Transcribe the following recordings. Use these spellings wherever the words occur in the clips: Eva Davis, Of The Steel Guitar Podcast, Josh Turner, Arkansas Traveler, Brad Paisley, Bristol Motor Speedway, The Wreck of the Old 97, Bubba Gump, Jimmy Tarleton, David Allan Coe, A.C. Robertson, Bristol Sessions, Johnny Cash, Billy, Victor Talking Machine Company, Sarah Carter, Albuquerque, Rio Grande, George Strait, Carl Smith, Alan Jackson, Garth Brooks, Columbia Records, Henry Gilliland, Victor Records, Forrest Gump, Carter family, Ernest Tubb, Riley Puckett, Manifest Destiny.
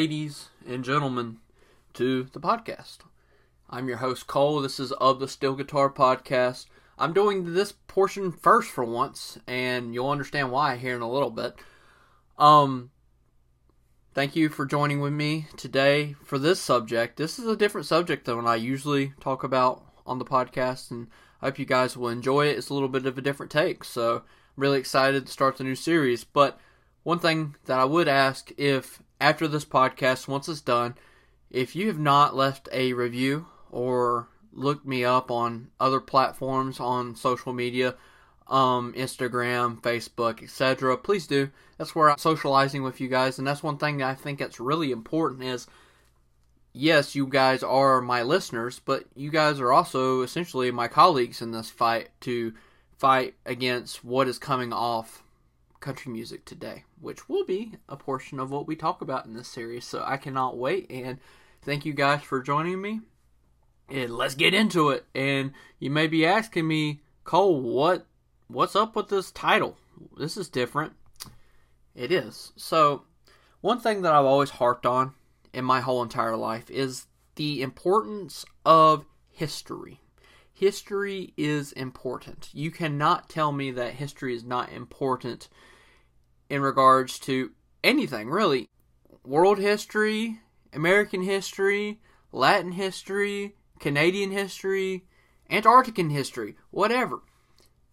ladies and gentlemen, to the podcast. I'm your host, Cole. This is Of The Steel Guitar Podcast. I'm doing this portion first for once, and you'll understand why here in a little bit. Thank you for joining with me today for this subject. This is a different subject than what I usually talk about on the podcast, and I hope you guys will enjoy it. It's a little bit of a different take, so I'm really excited to start the new series. But one thing that I would ask, if after this podcast, once it's done, if you have not left a review or looked me up on other platforms on social media, Instagram, Facebook, etc., please do. That's where I'm socializing with you guys, and that's one thing that I think that's really important is, yes, you guys are my listeners, but you guys are also essentially my colleagues in this fight to fight against what is coming off country music today, which will be a portion of what we talk about in this series, so I cannot wait, and thank you guys for joining me. And let's get into it. And you may be asking me, Cole, what's up with this title? This is different. It is. So, one thing that I've always harped on in my whole entire life is the importance of history. History is important. You cannot tell me that history is not important in regards to anything, really. World history, American history, Latin history, Canadian history, Antarctican history, whatever.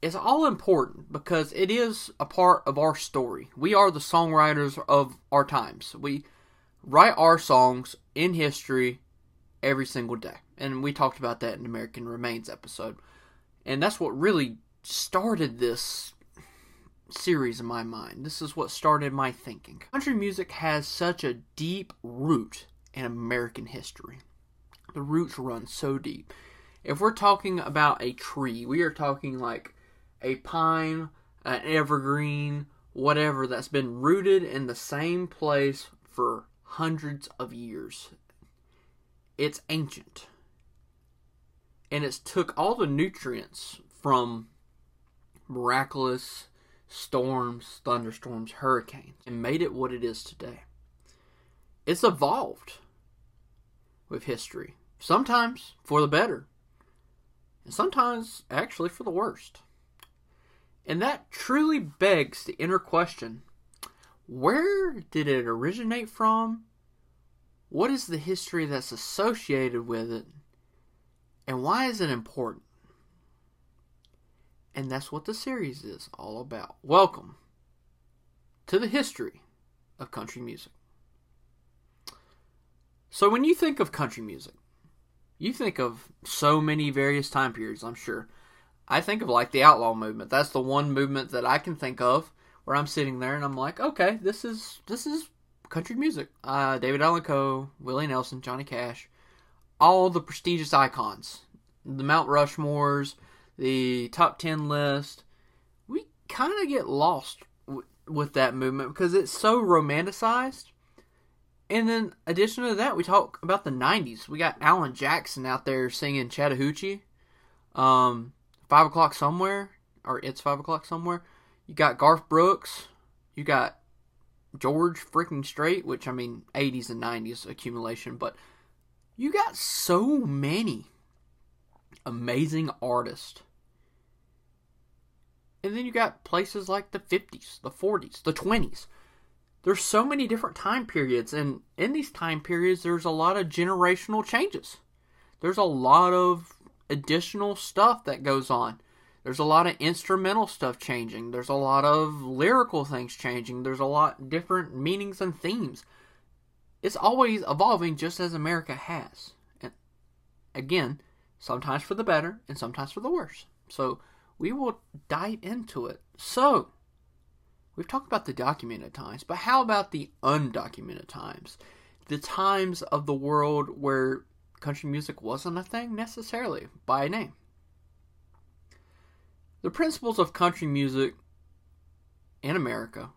It's all important because it is a part of our story. We are the songwriters of our times. We write our songs in history every single day. And we talked about that in American Remains episode. And that's what really started this series in my mind. This is what started my thinking. Country music has such a deep root in American history. The roots run so deep. If we're talking about a tree, we are talking like a pine, an evergreen, whatever, that's been rooted in the same place for hundreds of years. It's ancient. And it's took all the nutrients from miraculous storms, thunderstorms, hurricanes, and made it what it is today. It's evolved with history. Sometimes for the better. And sometimes actually for the worst. And that truly begs the inner question. Where did it originate from? What is the history that's associated with it? And why is it important? And that's what the series is all about. Welcome to the history of country music. So when you think of country music, you think of so many various time periods, I'm sure. I think of like the outlaw movement. That's the one movement that I can think of where I'm sitting there and I'm like, okay, this is country music. David Allan Coe, Willie Nelson, Johnny Cash, all the prestigious icons, the Mount Rushmores, the top 10 list. We kind of get lost with that movement because it's so romanticized. And then, addition to that, we talk about the 90s. We got Alan Jackson out there singing Chattahoochee, 5 O'Clock Somewhere, or It's 5 O'Clock Somewhere. You got Garth Brooks. You got George freaking Strait, which, I mean, 80s and 90s accumulation. But you got so many amazing artists. And then you got places like the 50s, the 40s, the 20s. There's so many different time periods, and in these time periods, there's a lot of generational changes. There's a lot of additional stuff that goes on. There's a lot of instrumental stuff changing. There's a lot of lyrical things changing. There's a lot different meanings and themes. It's always evolving, just as America has. And again, sometimes for the better, and sometimes for the worse. So, we will dive into it. So, we've talked about the documented times, but how about the undocumented times? The times of the world where country music wasn't a thing necessarily by name. The principles of country music in America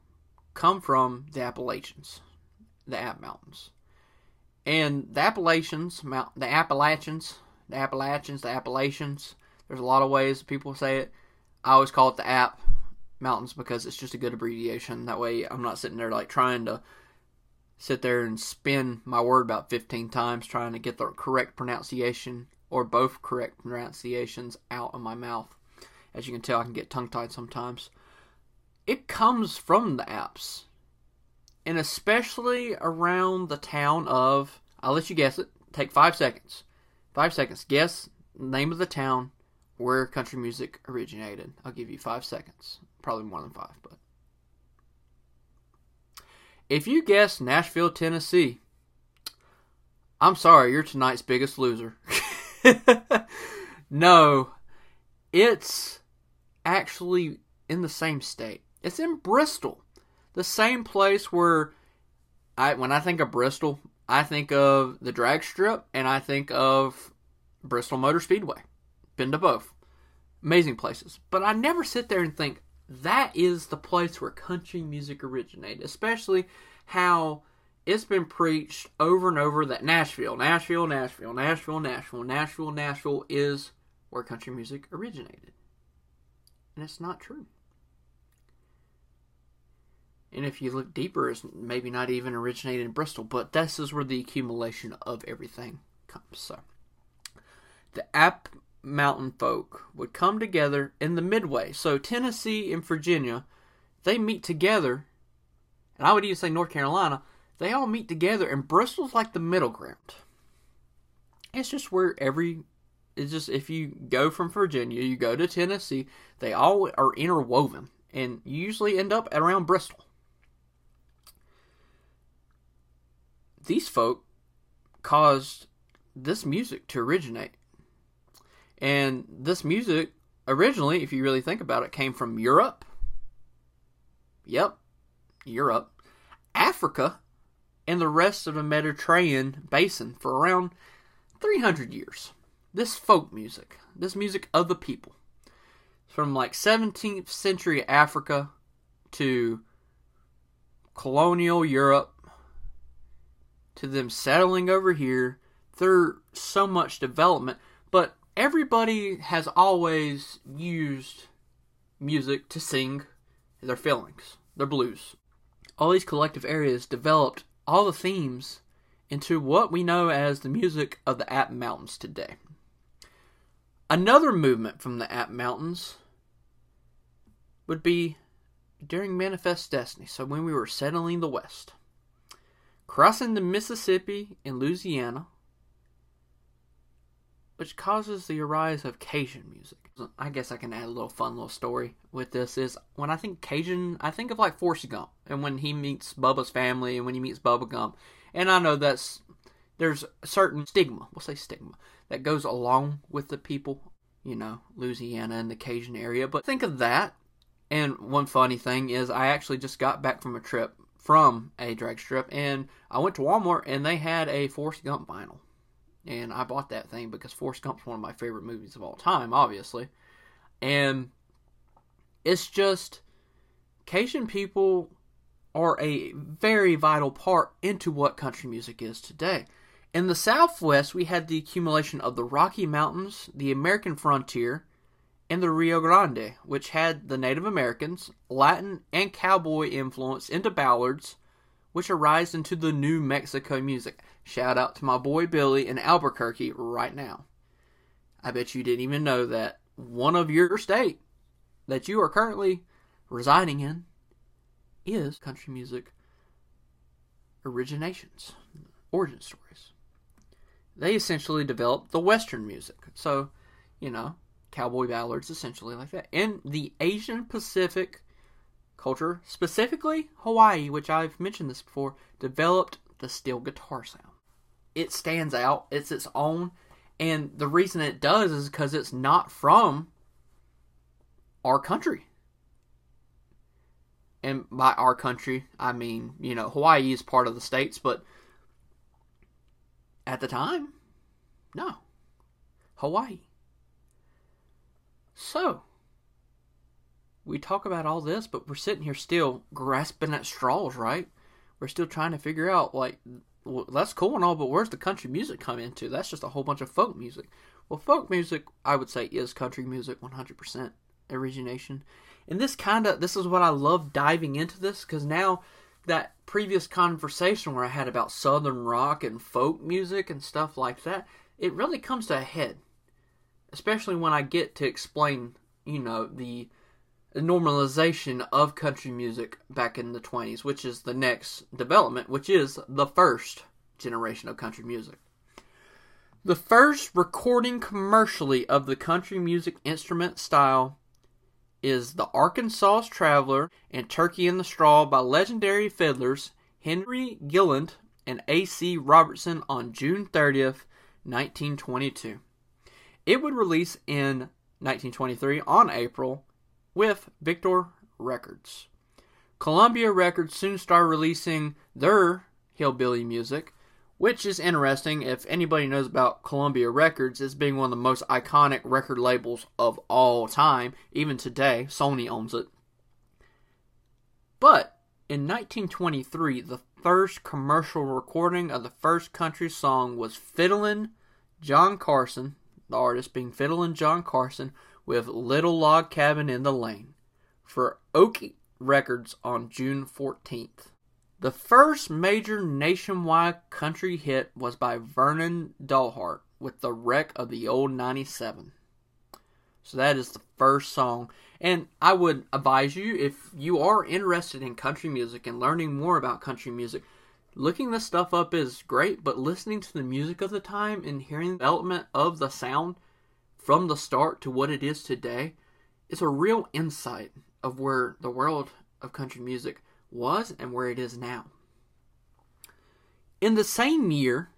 come from the Appalachians, the App Mountains. And the Appalachians, there's a lot of ways people say it. I always call it the App Mountains because it's just a good abbreviation. That way I'm not sitting there like trying to sit there and spin my word about 15 times trying to get the correct pronunciation or both correct pronunciations out of my mouth. As you can tell, I can get tongue-tied sometimes. It comes from the apps, and especially around the town of, I'll let you guess it, take 5 seconds. 5 seconds, guess the name of the town where country music originated. I'll give you 5 seconds, probably more than five, but. If you guess Nashville, Tennessee, I'm sorry, you're tonight's biggest loser. No, it's actually in the same state. It's in Bristol, the same place where when I think of Bristol, I think of the drag strip and I think of Bristol Motor Speedway. Been to both. Amazing places. But I never sit there and think, that is the place where country music originated, especially how it's been preached over and over that Nashville is where country music originated. And it's not true. And if you look deeper, it's maybe not even originated in Bristol, but this is where the accumulation of everything comes. So, the app mountain folk would come together in the Midway. So Tennessee and Virginia, they meet together, and I would even say North Carolina, they all meet together, and Bristol's like the middle ground. It's just where if you go from Virginia, you go to Tennessee, they all are interwoven, and you usually end up around Bristol. These folk caused this music to originate. And this music, originally, if you really think about it, came from Europe. Yep, Europe. Africa and the rest of the Mediterranean basin for around 300 years. This folk music, this music of the people. From like 17th century Africa to colonial Europe to them settling over here. There's so much development, but everybody has always used music to sing their feelings, their blues. All these collective areas developed all the themes into what we know as the music of the App Mountains today. Another movement from the App Mountains would be during Manifest Destiny, so when we were settling the West. Crossing the Mississippi and Louisiana, which causes the rise of Cajun music. I guess I can add a little fun little story with this is, when I think Cajun, I think of like Forrest Gump, and when he meets Bubba's family, and when he meets Bubba Gump, and I know there's a certain stigma, we'll say stigma, that goes along with the people, Louisiana and the Cajun area, but think of that. And one funny thing is, I actually just got back from a trip, from a drag strip, and I went to Walmart, and they had a Forrest Gump vinyl. And I bought that thing because Forrest Gump's one of my favorite movies of all time, obviously. And it's just, Cajun people are a very vital part into what country music is today. In the Southwest, we had the accumulation of the Rocky Mountains, the American frontier, and the Rio Grande, which had the Native Americans, Latin, and cowboy influence into ballads, which arise into the New Mexico music. Shout out to my boy Billy in Albuquerque right now. I bet you didn't even know that one of your state that you are currently residing in is country music origin stories. They essentially developed the Western music. So, cowboy ballads, essentially like that. In the Asian Pacific culture, specifically Hawaii, which I've mentioned this before, developed the steel guitar sound. It stands out. It's its own. And the reason it does is because it's not from our country. And by our country, I mean, Hawaii is part of the states, but at the time, no. Hawaii. So, we talk about all this, but we're sitting here still grasping at straws, right? We're still trying to figure out, that's cool and all, but where's the country music come into? That's just a whole bunch of folk music. Well, folk music, I would say, is country music 100% origination. And this is what I love diving into this, because now that previous conversation where I had about Southern rock and folk music and stuff like that, it really comes to a head. Especially when I get to explain, you know, the normalization of country music back in the 20s, which is the next development, which is the first generation of country music. The first recording commercially of the country music instrument style is the Arkansas Traveler and Turkey in the Straw by legendary fiddlers Henry Gilliland and A.C. Robertson on June 30th, 1922. It would release in 1923 on April with Victor Records. Columbia Records soon started releasing their hillbilly music, which is interesting if anybody knows about Columbia Records as being one of the most iconic record labels of all time. Even today, Sony owns it. But in 1923, the first commercial recording of the first country song was Fiddlin' John Carson, the artist being Fiddlin' John Carson, with Little Log Cabin in the Lane for Okeh Records on June 14th. The first major nationwide country hit was by Vernon Dalhart with The Wreck of the Old 97. So that is the first song. And I would advise you, if you are interested in country music and learning more about country music, looking this stuff up is great, but listening to the music of the time and hearing the development of the sound from the start to what it is today is a real insight of where the world of country music was and where it is now. In the same year,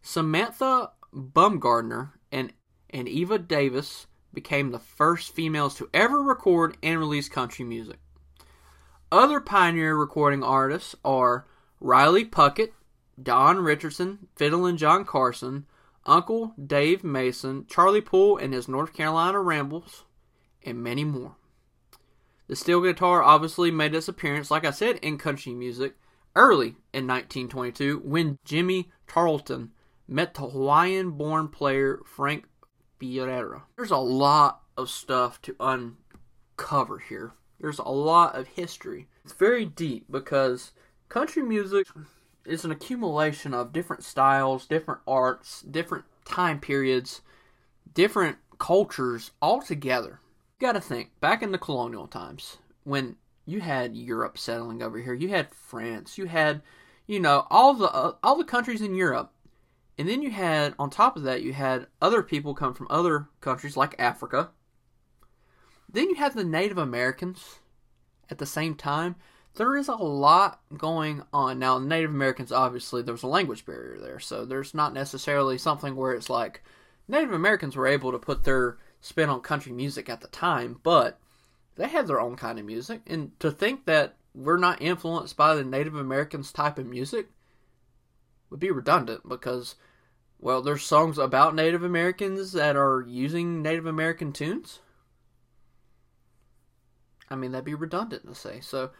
Samantha Bumgardner and Eva Davis became the first females to ever record and release country music. Other pioneer recording artists are Riley Puckett, Don Richardson, Fiddlin' John Carson, Uncle Dave Mason, Charlie Poole and his North Carolina Rambles, and many more. The steel guitar obviously made its appearance, like I said, in country music early in 1922 when Jimmy Tarleton met the Hawaiian-born player Frank Fierera. There's a lot of stuff to uncover here. There's a lot of history. It's very deep because country music is an accumulation of different styles, different arts, different time periods, different cultures all together. Got to think, back in the colonial times, when you had Europe settling over here, you had France, you had, you know, all the countries in Europe, and then you had, on top of that, you had other people come from other countries like Africa. Then you had the Native Americans at the same time. There is a lot going on. Now, Native Americans, obviously, there was a language barrier there, so there's not necessarily something where it's like Native Americans were able to put their spin on country music at the time, but they had their own kind of music. And to think that we're not influenced by the Native Americans type of music would be redundant because, well, there's songs about Native Americans that are using Native American tunes. I mean, that'd be redundant to say. So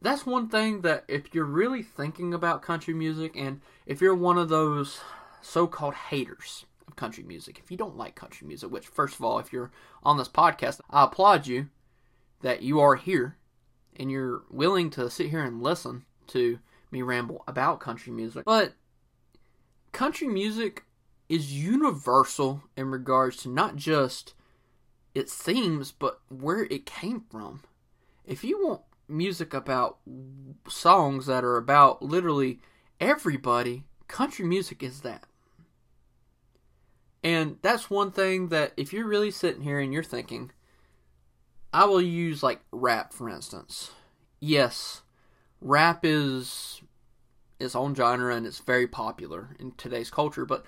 that's one thing that if you're really thinking about country music and if you're one of those so-called haters of country music, if you don't like country music, which first of all, if you're on this podcast, I applaud you that you are here and you're willing to sit here and listen to me ramble about country music. But country music is universal in regards to not just its themes, but where it came from. If you want music about songs that are about literally everybody, country music is that. And that's one thing that if you're really sitting here and you're thinking, I will use like rap for instance. Yes, rap is its own genre and it's very popular in today's culture. But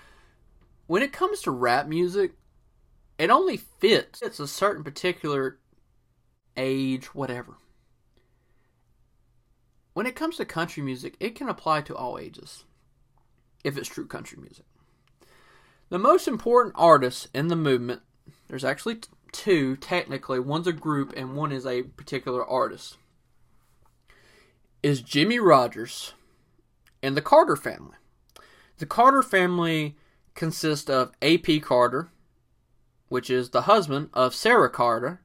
when it comes to rap music, it only fits. It's a certain particular age, whatever. When it comes to country music, it can apply to all ages. If it's true country music. The most important artists in the movement, there's actually two technically, one's a group and one is a particular artist, is Jimmie Rodgers and the Carter family. The Carter family consists of A.P. Carter, which is the husband of Sarah Carter,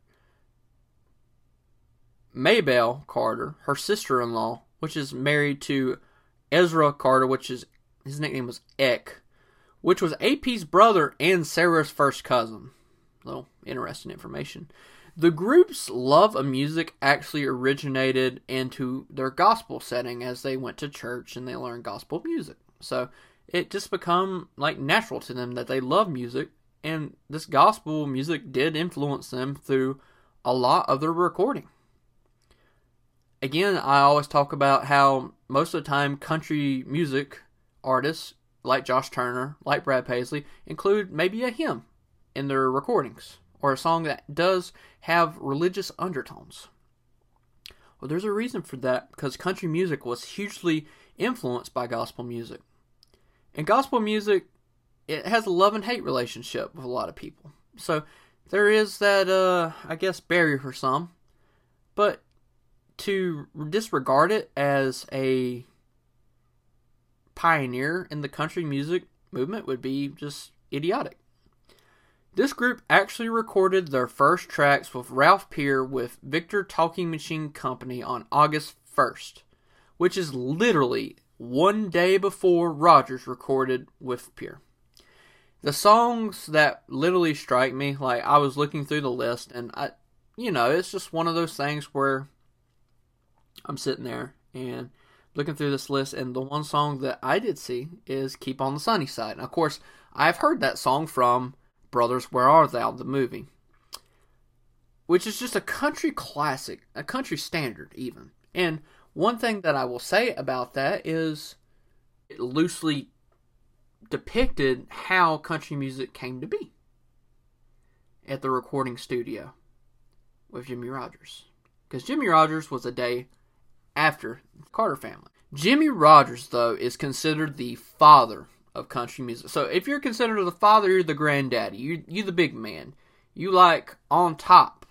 Maybelle Carter, her sister-in-law, which is married to Ezra Carter, which is, his nickname was Ek, which was AP's brother and Sarah's first cousin. So, interesting information. The group's love of music actually originated into their gospel setting as they went to church and they learned gospel music. So it just become like natural to them that they love music, and this gospel music did influence them through a lot of their recording. Again, I always talk about how most of the time country music artists like Josh Turner, like Brad Paisley, include maybe a hymn in their recordings, or a song that does have religious undertones. Well, there's a reason for that, because country music was hugely influenced by gospel music. And gospel music, it has a love and hate relationship with a lot of people. So there is that, I guess, barrier for some. But to disregard it as a pioneer in the country music movement would be just idiotic. This group actually recorded their first tracks with Ralph Peer with Victor Talking Machine Company on August 1st, which is literally one day before Rodgers recorded with Peer. The songs that literally strike me, like I was looking through the list, and it's just one of those things where I'm sitting there and looking through this list, and the one song that I did see is Keep on the Sunny Side. And of course, I've heard that song from Brothers, Where Art Thou, the movie, which is just a country classic, a country standard even. And one thing that I will say about that is it loosely depicted how country music came to be at the recording studio with Jimmie Rodgers, because Jimmie Rodgers was a day after the Carter family. Jimmie Rodgers, though, is considered the father of country music. So if you're considered the father, you're the granddaddy. You're the big man. You like on top.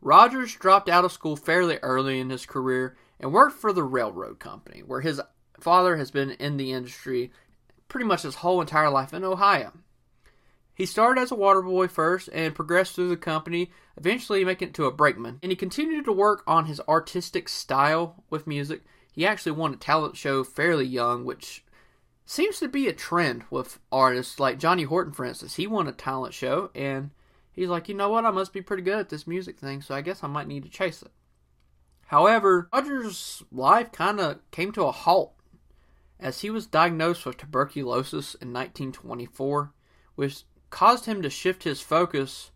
Rodgers dropped out of school fairly early in his career and worked for the railroad company, where his father has been in the industry pretty much his whole entire life in Ohio. He started as a water boy first and progressed through the company, eventually making it to a brakeman. And he continued to work on his artistic style with music. He actually won a talent show fairly young, which seems to be a trend with artists like Johnny Horton, for instance. He won a talent show, and he's like, you know what, I must be pretty good at this music thing, so I guess I might need to chase it. However, Rodgers' life kind of came to a halt as he was diagnosed with tuberculosis in 1924, which caused him to shift his focus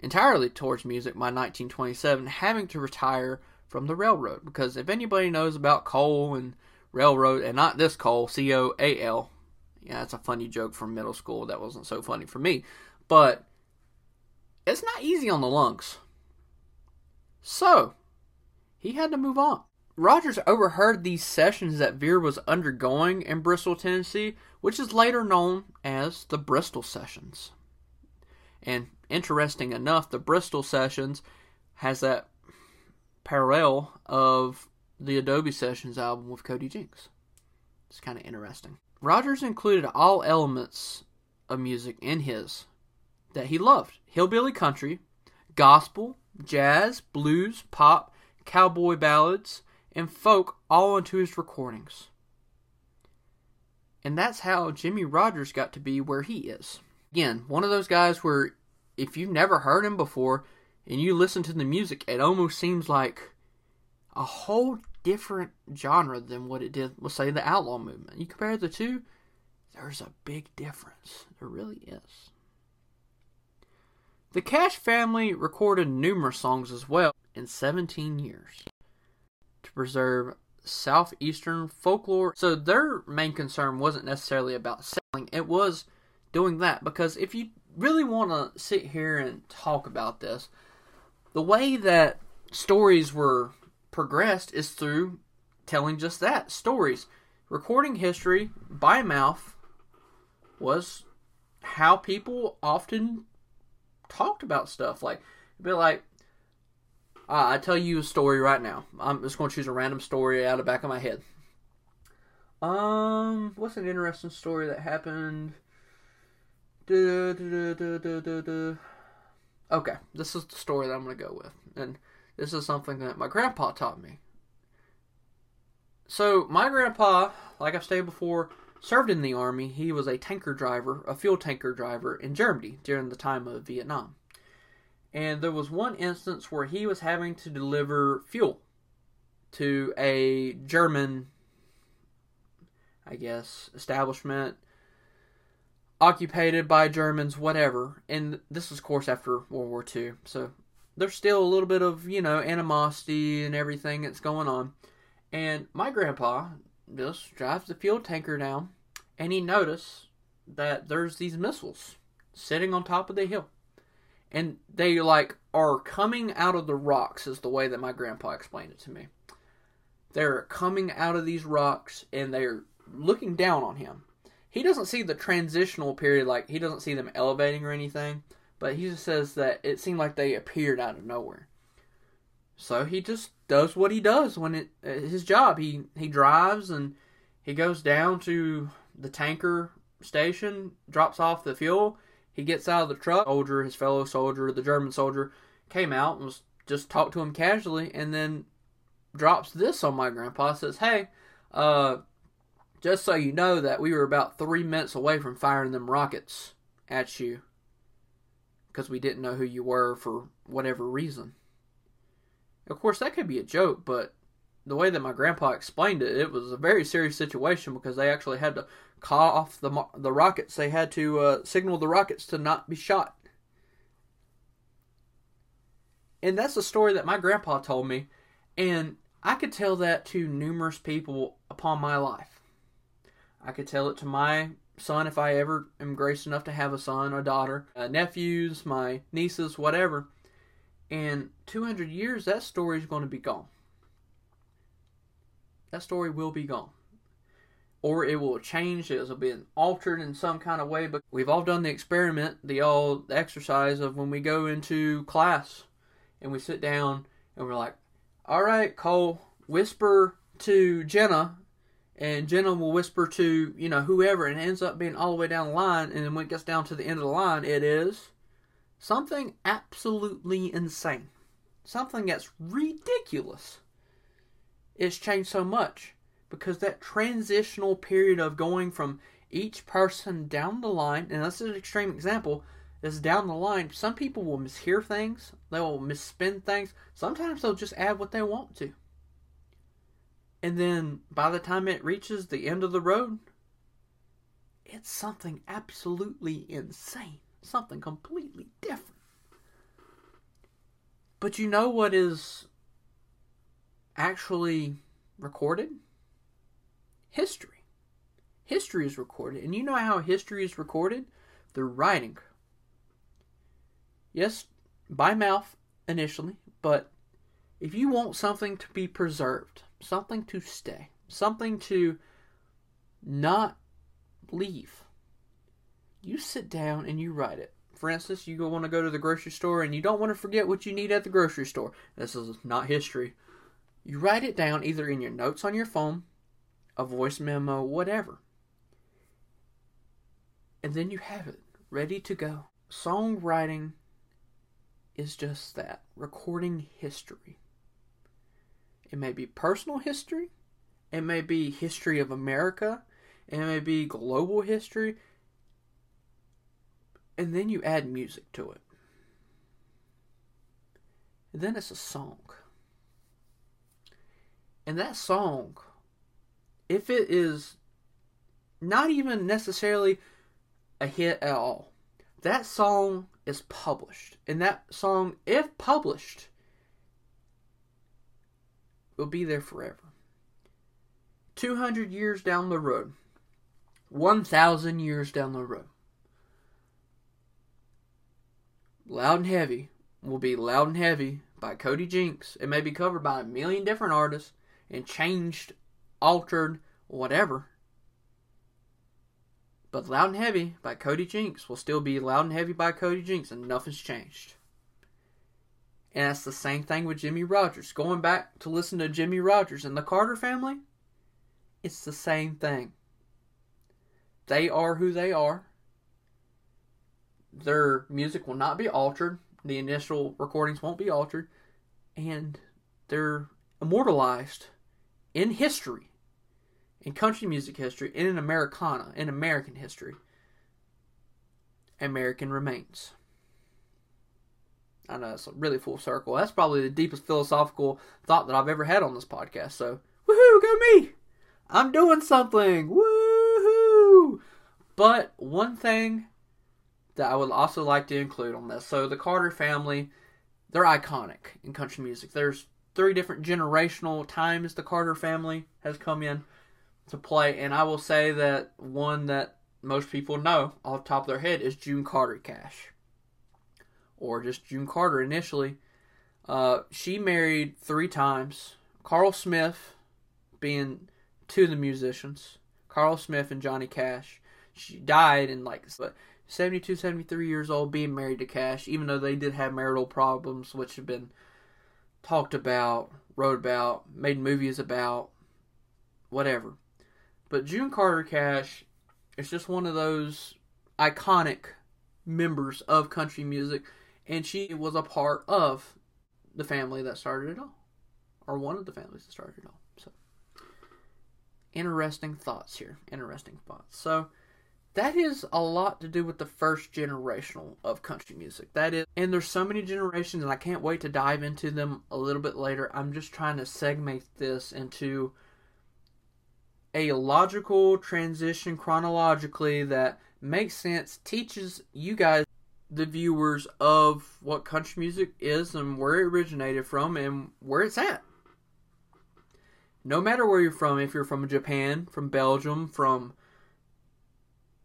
entirely towards music by 1927, having to retire from the railroad. Because if anybody knows about coal and railroad, and not this coal, C-O-A-L. Yeah, that's a funny joke from middle school. That wasn't so funny for me. But it's not easy on the lungs. So, he had to move on. Rodgers overheard these sessions that Veer was undergoing in Bristol, Tennessee, which is later known as the Bristol Sessions. And interesting enough, the Bristol Sessions has that parallel of the Adobe Sessions album with Cody Jinks. It's kind of interesting. Rodgers included all elements of music in his that he loved. Hillbilly country, gospel, jazz, blues, pop, cowboy ballads, and folk all into his recordings. And that's how Jimmie Rodgers got to be where he is. Again, one of those guys where if you've never heard him before and you listen to the music, it almost seems like a whole different genre than what it did with, say, the outlaw movement. You compare the two, there's a big difference. There really is. The Cash family recorded numerous songs as well in 17 years to preserve southeastern folklore. So their main concern wasn't necessarily about selling. It was doing that, because if you really want to sit here and talk about this, the way that stories were progressed is through telling just that, stories. Recording history by mouth was how people often talked about stuff. Like, it'd be like, I tell you a story right now. I'm just going to choose a random story out of the back of my head. What's an interesting story that happened? Okay, this is the story that I'm going to go with. And This is something that my grandpa taught me. So my grandpa, like I've stated before, served in the Army. He was a tanker driver, a fuel tanker driver in Germany during the time of Vietnam. And there was one instance where he was having to deliver fuel to a German, I guess, establishment, occupied by Germans, whatever. And this was, of course, after World War II. So there's still a little bit of, you know, animosity and everything that's going on. And my grandpa just drives the fuel tanker down, and he noticed that there's these missiles sitting on top of the hill. And they, like, are coming out of the rocks, is the way that my grandpa explained it to me. They're coming out of these rocks, and they're looking down on him. He doesn't see the transitional period, like, he doesn't see them elevating or anything, but he just says that it seemed like they appeared out of nowhere. So he just does what he does when it's his job. He drives and he goes down to the tanker station, drops off the fuel. He gets out of the truck. Soldier, his fellow soldier, the German soldier, came out and was just talked to him casually, and then drops this on my grandpa. Says, "Hey, just so you know that we were about 3 minutes away from firing them rockets at you because we didn't know who you were for whatever reason." Of course, that could be a joke, but the way that my grandpa explained it, it was a very serious situation because they actually had to call off the rockets. They had to signal the rockets to not be shot. And that's the story that my grandpa told me, and I could tell that to numerous people upon my life. I could tell it to my son if I ever am graced enough to have a son or daughter, nephews, my nieces, whatever. In 200 years, that story is going to be gone. That story will be gone. Or it will change, it will be altered in some kind of way. But we've all done the experiment, the old exercise of when we go into class and we sit down and we're like, "All right, Cole, whisper to Jenna," and Jenna will whisper to, you know, whoever, and it ends up being all the way down the line. And then when it gets down to the end of the line, it is something absolutely insane. Something that's ridiculous. It's changed so much because that transitional period of going from each person down the line, and that's an extreme example, is down the line. Some people will mishear things. They will misspin things. Sometimes they'll just add what they want to. And then by the time it reaches the end of the road, it's something absolutely insane. Something completely different. But you know what is actually recorded? History. History is recorded. And you know how history is recorded? Through writing. Yes, by mouth initially, but if you want something to be preserved, something to stay, something to not leave, you sit down and you write it. For instance, you want to go to the grocery store and you don't want to forget what you need at the grocery store. This is not history. You write it down either in your notes on your phone, a voice memo, whatever. And then you have it ready to go. Songwriting is just that. Recording history. It may be personal history. It may be history of America. It may be global history. And then you add music to it. And then it's a song. And that song, if it is not even necessarily a hit at all, that song is published. And that song, if published, will be there forever. 200 years down the road. 1,000 years down the road. Loud and Heavy will be Loud and Heavy by Cody Jinks. It may be covered by a million different artists and changed, altered, whatever. But Loud and Heavy by Cody Jinks will still be Loud and Heavy by Cody Jinks, and nothing's changed. And that's the same thing with Jimmie Rodgers. Going back to listen to Jimmie Rodgers and the Carter Family, it's the same thing. They are who they are. Their music will not be altered. The initial recordings won't be altered. and they're immortalized in history, in country music history, and in Americana, in American history. American Remains. I know that's really full circle. That's probably the deepest philosophical thought that I've ever had on this podcast. So, woohoo, go me! I'm doing something! Woohoo! But one thing that I would also like to include on this. So, the Carter family, they're iconic in country music. There's 3 different generational times the Carter family has come in to play. And I will say that one that most people know off the top of their head is June Carter Cash. Or just June Carter initially. She married 3 times. Carl Smith being 2 of the musicians. Carl Smith and Johnny Cash. She died in like 72, 73 years old being married to Cash. Even though they did have marital problems, which have been talked about, wrote about, made movies about, whatever. But June Carter Cash is just one of those iconic members of country music, and she was a part of the family that started it all, or one of the families that started it all. So, interesting thoughts here, interesting thoughts. So, that is a lot to do with the first generational of country music. That is, and there's so many generations, and I can't wait to dive into them a little bit later. I'm just trying to segment this into a logical transition chronologically that makes sense, teaches you guys, the viewers, of what country music is and where it originated from and where it's at. No matter where you're from, if you're from Japan, from Belgium, from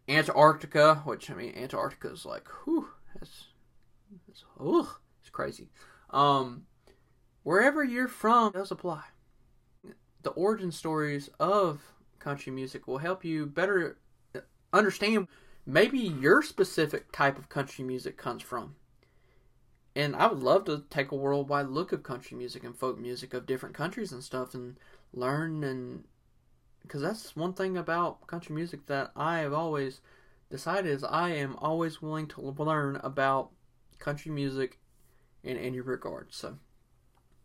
Antarctica, which, I mean, Antarctica is like, whew, it's crazy. Wherever you're from, it does apply. The origin stories of country music will help you better understand maybe your specific type of country music comes from. And I would love to take a worldwide look of country music and folk music of different countries and stuff and learn, and because that's one thing about country music that I have always decided is I am always willing to learn about country music in any regard. So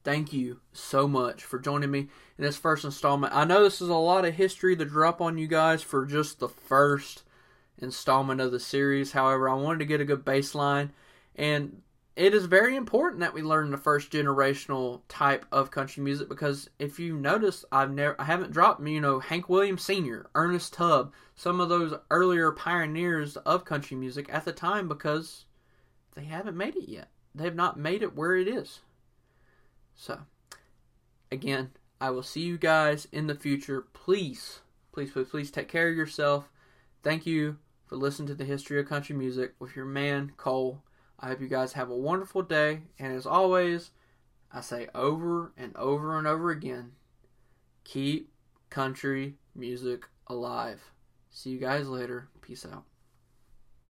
thank you so much for joining me in this first installment. I know this is a lot of history to drop on you guys for just the first installment of the series. However, I wanted to get a good baseline. And it is very important that we learn the first generational type of country music. Because if you notice, I haven't dropped, Hank Williams Sr., Ernest Tubb, some of those earlier pioneers of country music at the time, because they haven't made it yet. They have not made it where it is. So, again, I will see you guys in the future. Please, please, please, please take care of yourself. Thank you for listening to the history of country music with your man, Cole. I hope you guys have a wonderful day. And as always, I say over and over and over again, keep country music alive. See you guys later. Peace out.